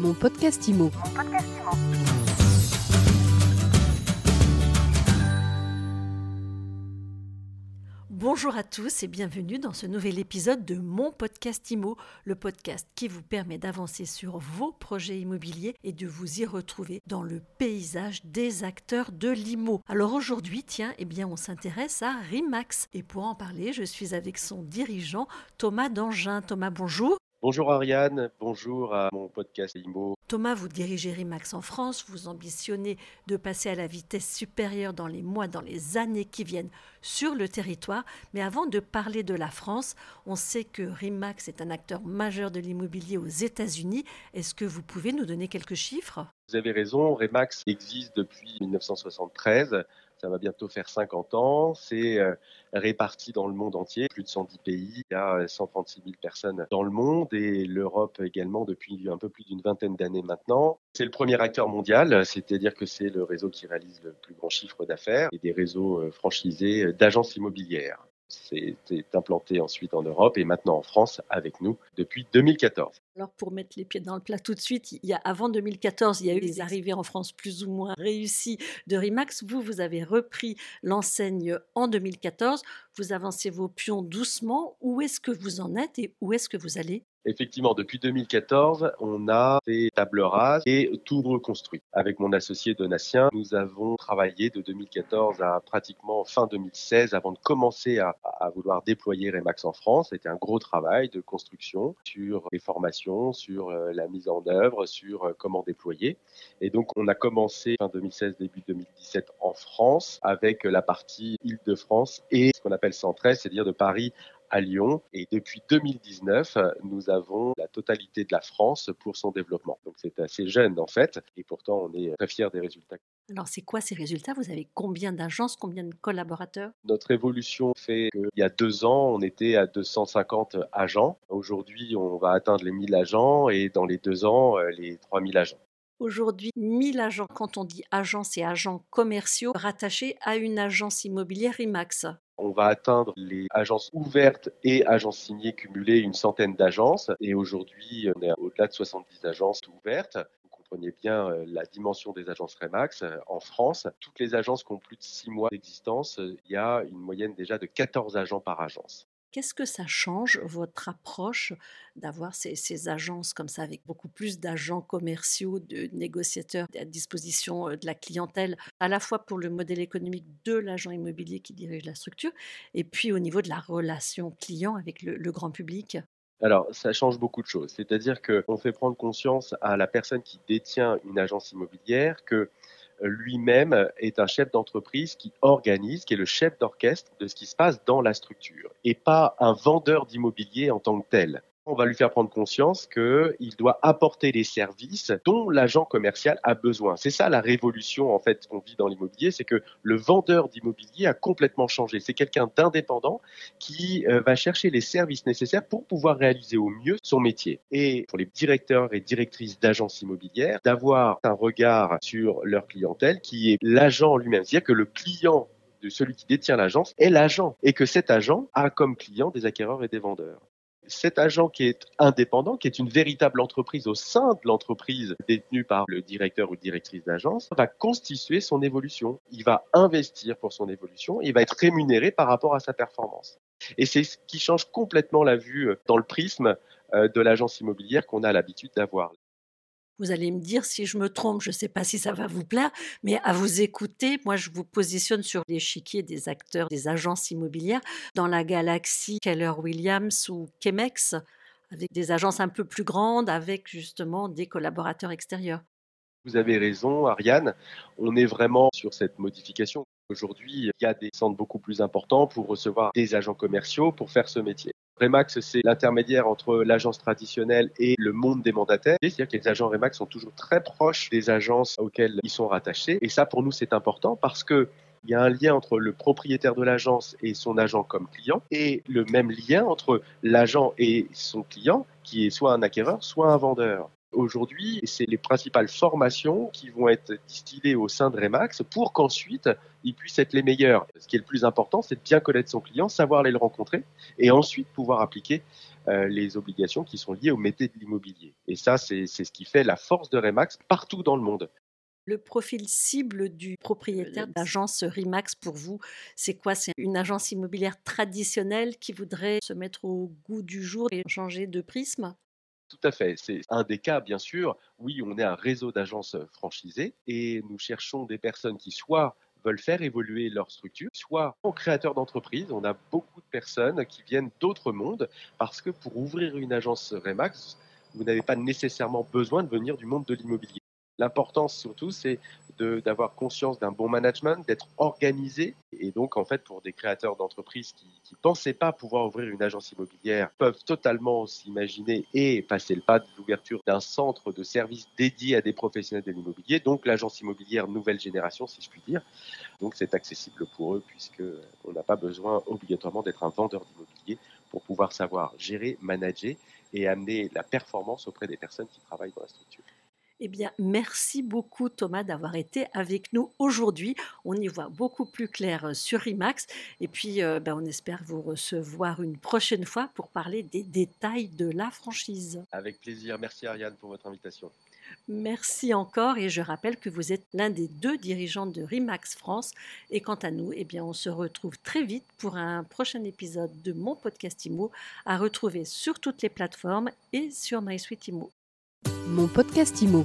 Mon podcast IMO. Bonjour à tous et bienvenue dans ce nouvel épisode de Mon podcast IMO, le podcast qui vous permet d'avancer sur vos projets immobiliers et de vous y retrouver dans le paysage des acteurs de l'IMO. Alors aujourd'hui, on s'intéresse à RE/MAX et pour en parler, je suis avec son dirigeant Thomas d'Anglin. Thomas, bonjour. Bonjour Ariane, bonjour à mon podcast IMO. Thomas, vous dirigez RE/MAX en France, vous ambitionnez de passer à la vitesse supérieure dans les mois, dans les années qui viennent sur le territoire. Mais avant de parler de la France, on sait que RE/MAX est un acteur majeur de l'immobilier aux États-Unis. Est-ce que vous pouvez nous donner quelques chiffres ? Vous avez raison, RE/MAX existe depuis 1973. Ça va bientôt faire 50 ans, c'est réparti dans le monde entier, plus de 110 pays, il y a 136 000 personnes dans le monde et l'Europe également depuis un peu plus d'une vingtaine d'années maintenant. C'est le premier acteur mondial, c'est-à-dire que c'est le réseau qui réalise le plus grand chiffre d'affaires et des réseaux franchisés d'agences immobilières. C'était implanté ensuite en Europe et maintenant en France avec nous depuis 2014. Alors pour mettre les pieds dans le plat tout de suite, avant 2014, il y a eu des arrivées en France plus ou moins réussies de RE/MAX. Vous avez repris l'enseigne en 2014. Vous avancez vos pions doucement. Où est-ce que vous en êtes et où est-ce que vous allez ? Effectivement, depuis 2014, on a fait table rase et tout reconstruit. Avec mon associé Donatien, nous avons travaillé de 2014 à pratiquement fin 2016 avant de commencer à vouloir déployer RE/MAX en France. C'était un gros travail de construction sur les formations, sur la mise en œuvre, sur comment déployer. Et donc, on a commencé fin 2016, début 2017 en France avec la partie Île-de-France et ce qu'on appelle Centre-Est, c'est-à-dire de Paris à Lyon, et depuis 2019, nous avons la totalité de la France pour son développement. Donc c'est assez jeune en fait, et pourtant on est très fiers des résultats. Alors c'est quoi ces résultats ? Vous avez combien d'agences, combien de collaborateurs ? Notre évolution fait qu'il y a 2 ans, on était à 250 agents. Aujourd'hui, on va atteindre les 1000 agents, et dans les 2 ans, les 3000 agents. Aujourd'hui, 1000 agents, quand on dit agents, c'est agents commerciaux rattachés à une agence immobilière RE/MAX. On va atteindre les agences ouvertes et agences signées cumulées, une centaine d'agences. Et aujourd'hui, on est au-delà de 70 agences ouvertes. Vous comprenez bien la dimension des agences RE/MAX en France. Toutes les agences qui ont plus de 6 mois d'existence, il y a une moyenne déjà de 14 agents par agence. Qu'est-ce que ça change, votre approche d'avoir ces agences comme ça avec beaucoup plus d'agents commerciaux, de négociateurs à disposition de la clientèle, à la fois pour le modèle économique de l'agent immobilier qui dirige la structure et puis au niveau de la relation client avec le grand public ? Alors, ça change beaucoup de choses. C'est-à-dire qu'on fait prendre conscience à la personne qui détient une agence immobilière que lui-même est un chef d'entreprise qui organise, qui est le chef d'orchestre de ce qui se passe dans la structure et pas un vendeur d'immobilier en tant que tel. On va lui faire prendre conscience qu'il doit apporter les services dont l'agent commercial a besoin. C'est ça la révolution en fait qu'on vit dans l'immobilier, c'est que le vendeur d'immobilier a complètement changé. C'est quelqu'un d'indépendant qui va chercher les services nécessaires pour pouvoir réaliser au mieux son métier. Et pour les directeurs et directrices d'agences immobilières, d'avoir un regard sur leur clientèle qui est l'agent lui-même, c'est-à-dire que le client de celui qui détient l'agence est l'agent et que cet agent a comme client des acquéreurs et des vendeurs. Cet agent qui est indépendant, qui est une véritable entreprise au sein de l'entreprise détenue par le directeur ou directrice d'agence, va constituer son évolution. Il va investir pour son évolution, il va être rémunéré par rapport à sa performance. Et c'est ce qui change complètement la vue dans le prisme de l'agence immobilière qu'on a l'habitude d'avoir. Vous allez me dire si je me trompe, je ne sais pas si ça va vous plaire, mais à vous écouter, moi je vous positionne sur l'échiquier des acteurs, des agences immobilières, dans la galaxie Keller Williams ou Kemex, avec des agences un peu plus grandes, avec justement des collaborateurs extérieurs. Vous avez raison, Ariane, on est vraiment sur cette modification. Aujourd'hui, il y a des centres beaucoup plus importants pour recevoir des agents commerciaux pour faire ce métier. RE/MAX, c'est l'intermédiaire entre l'agence traditionnelle et le monde des mandataires. C'est-à-dire que les agents RE/MAX sont toujours très proches des agences auxquelles ils sont rattachés. Et ça, pour nous, c'est important parce que il y a un lien entre le propriétaire de l'agence et son agent comme client et le même lien entre l'agent et son client qui est soit un acquéreur, soit un vendeur. Aujourd'hui, c'est les principales formations qui vont être distillées au sein de RE/MAX pour qu'ensuite, ils puissent être les meilleurs. Ce qui est le plus important, c'est de bien connaître son client, savoir aller le rencontrer et ensuite pouvoir appliquer les obligations qui sont liées au métier de l'immobilier. Et ça, c'est ce qui fait la force de RE/MAX partout dans le monde. Le profil cible du propriétaire d'agence RE/MAX pour vous, c'est quoi? C'est une agence immobilière traditionnelle qui voudrait se mettre au goût du jour et changer de prisme? Tout à fait. C'est un des cas, bien sûr. Oui, on est un réseau d'agences franchisées et nous cherchons des personnes qui soit veulent faire évoluer leur structure, soit en créateur d'entreprise. On a beaucoup de personnes qui viennent d'autres mondes parce que pour ouvrir une agence RE/MAX, vous n'avez pas nécessairement besoin de venir du monde de l'immobilier. L'importance surtout, c'est d'avoir conscience d'un bon management, d'être organisé. Et donc, en fait, pour des créateurs d'entreprises qui ne pensaient pas pouvoir ouvrir une agence immobilière, peuvent totalement s'imaginer et passer le pas de l'ouverture d'un centre de services dédié à des professionnels de l'immobilier. Donc, l'agence immobilière nouvelle génération, si je puis dire. Donc, c'est accessible pour eux puisqu'on n'a pas besoin obligatoirement d'être un vendeur d'immobilier pour pouvoir savoir gérer, manager et amener la performance auprès des personnes qui travaillent dans la structure. Eh bien, merci beaucoup Thomas d'avoir été avec nous aujourd'hui. On y voit beaucoup plus clair sur RE/MAX. Et puis, on espère vous recevoir une prochaine fois pour parler des détails de la franchise. Avec plaisir. Merci Ariane pour votre invitation. Merci encore. Et je rappelle que vous êtes l'un des deux dirigeants de RE/MAX France. Et quant à nous, eh bien, on se retrouve très vite pour un prochain épisode de Mon Podcast IMO à retrouver sur toutes les plateformes et sur MySuite IMO. Mon podcast IMO.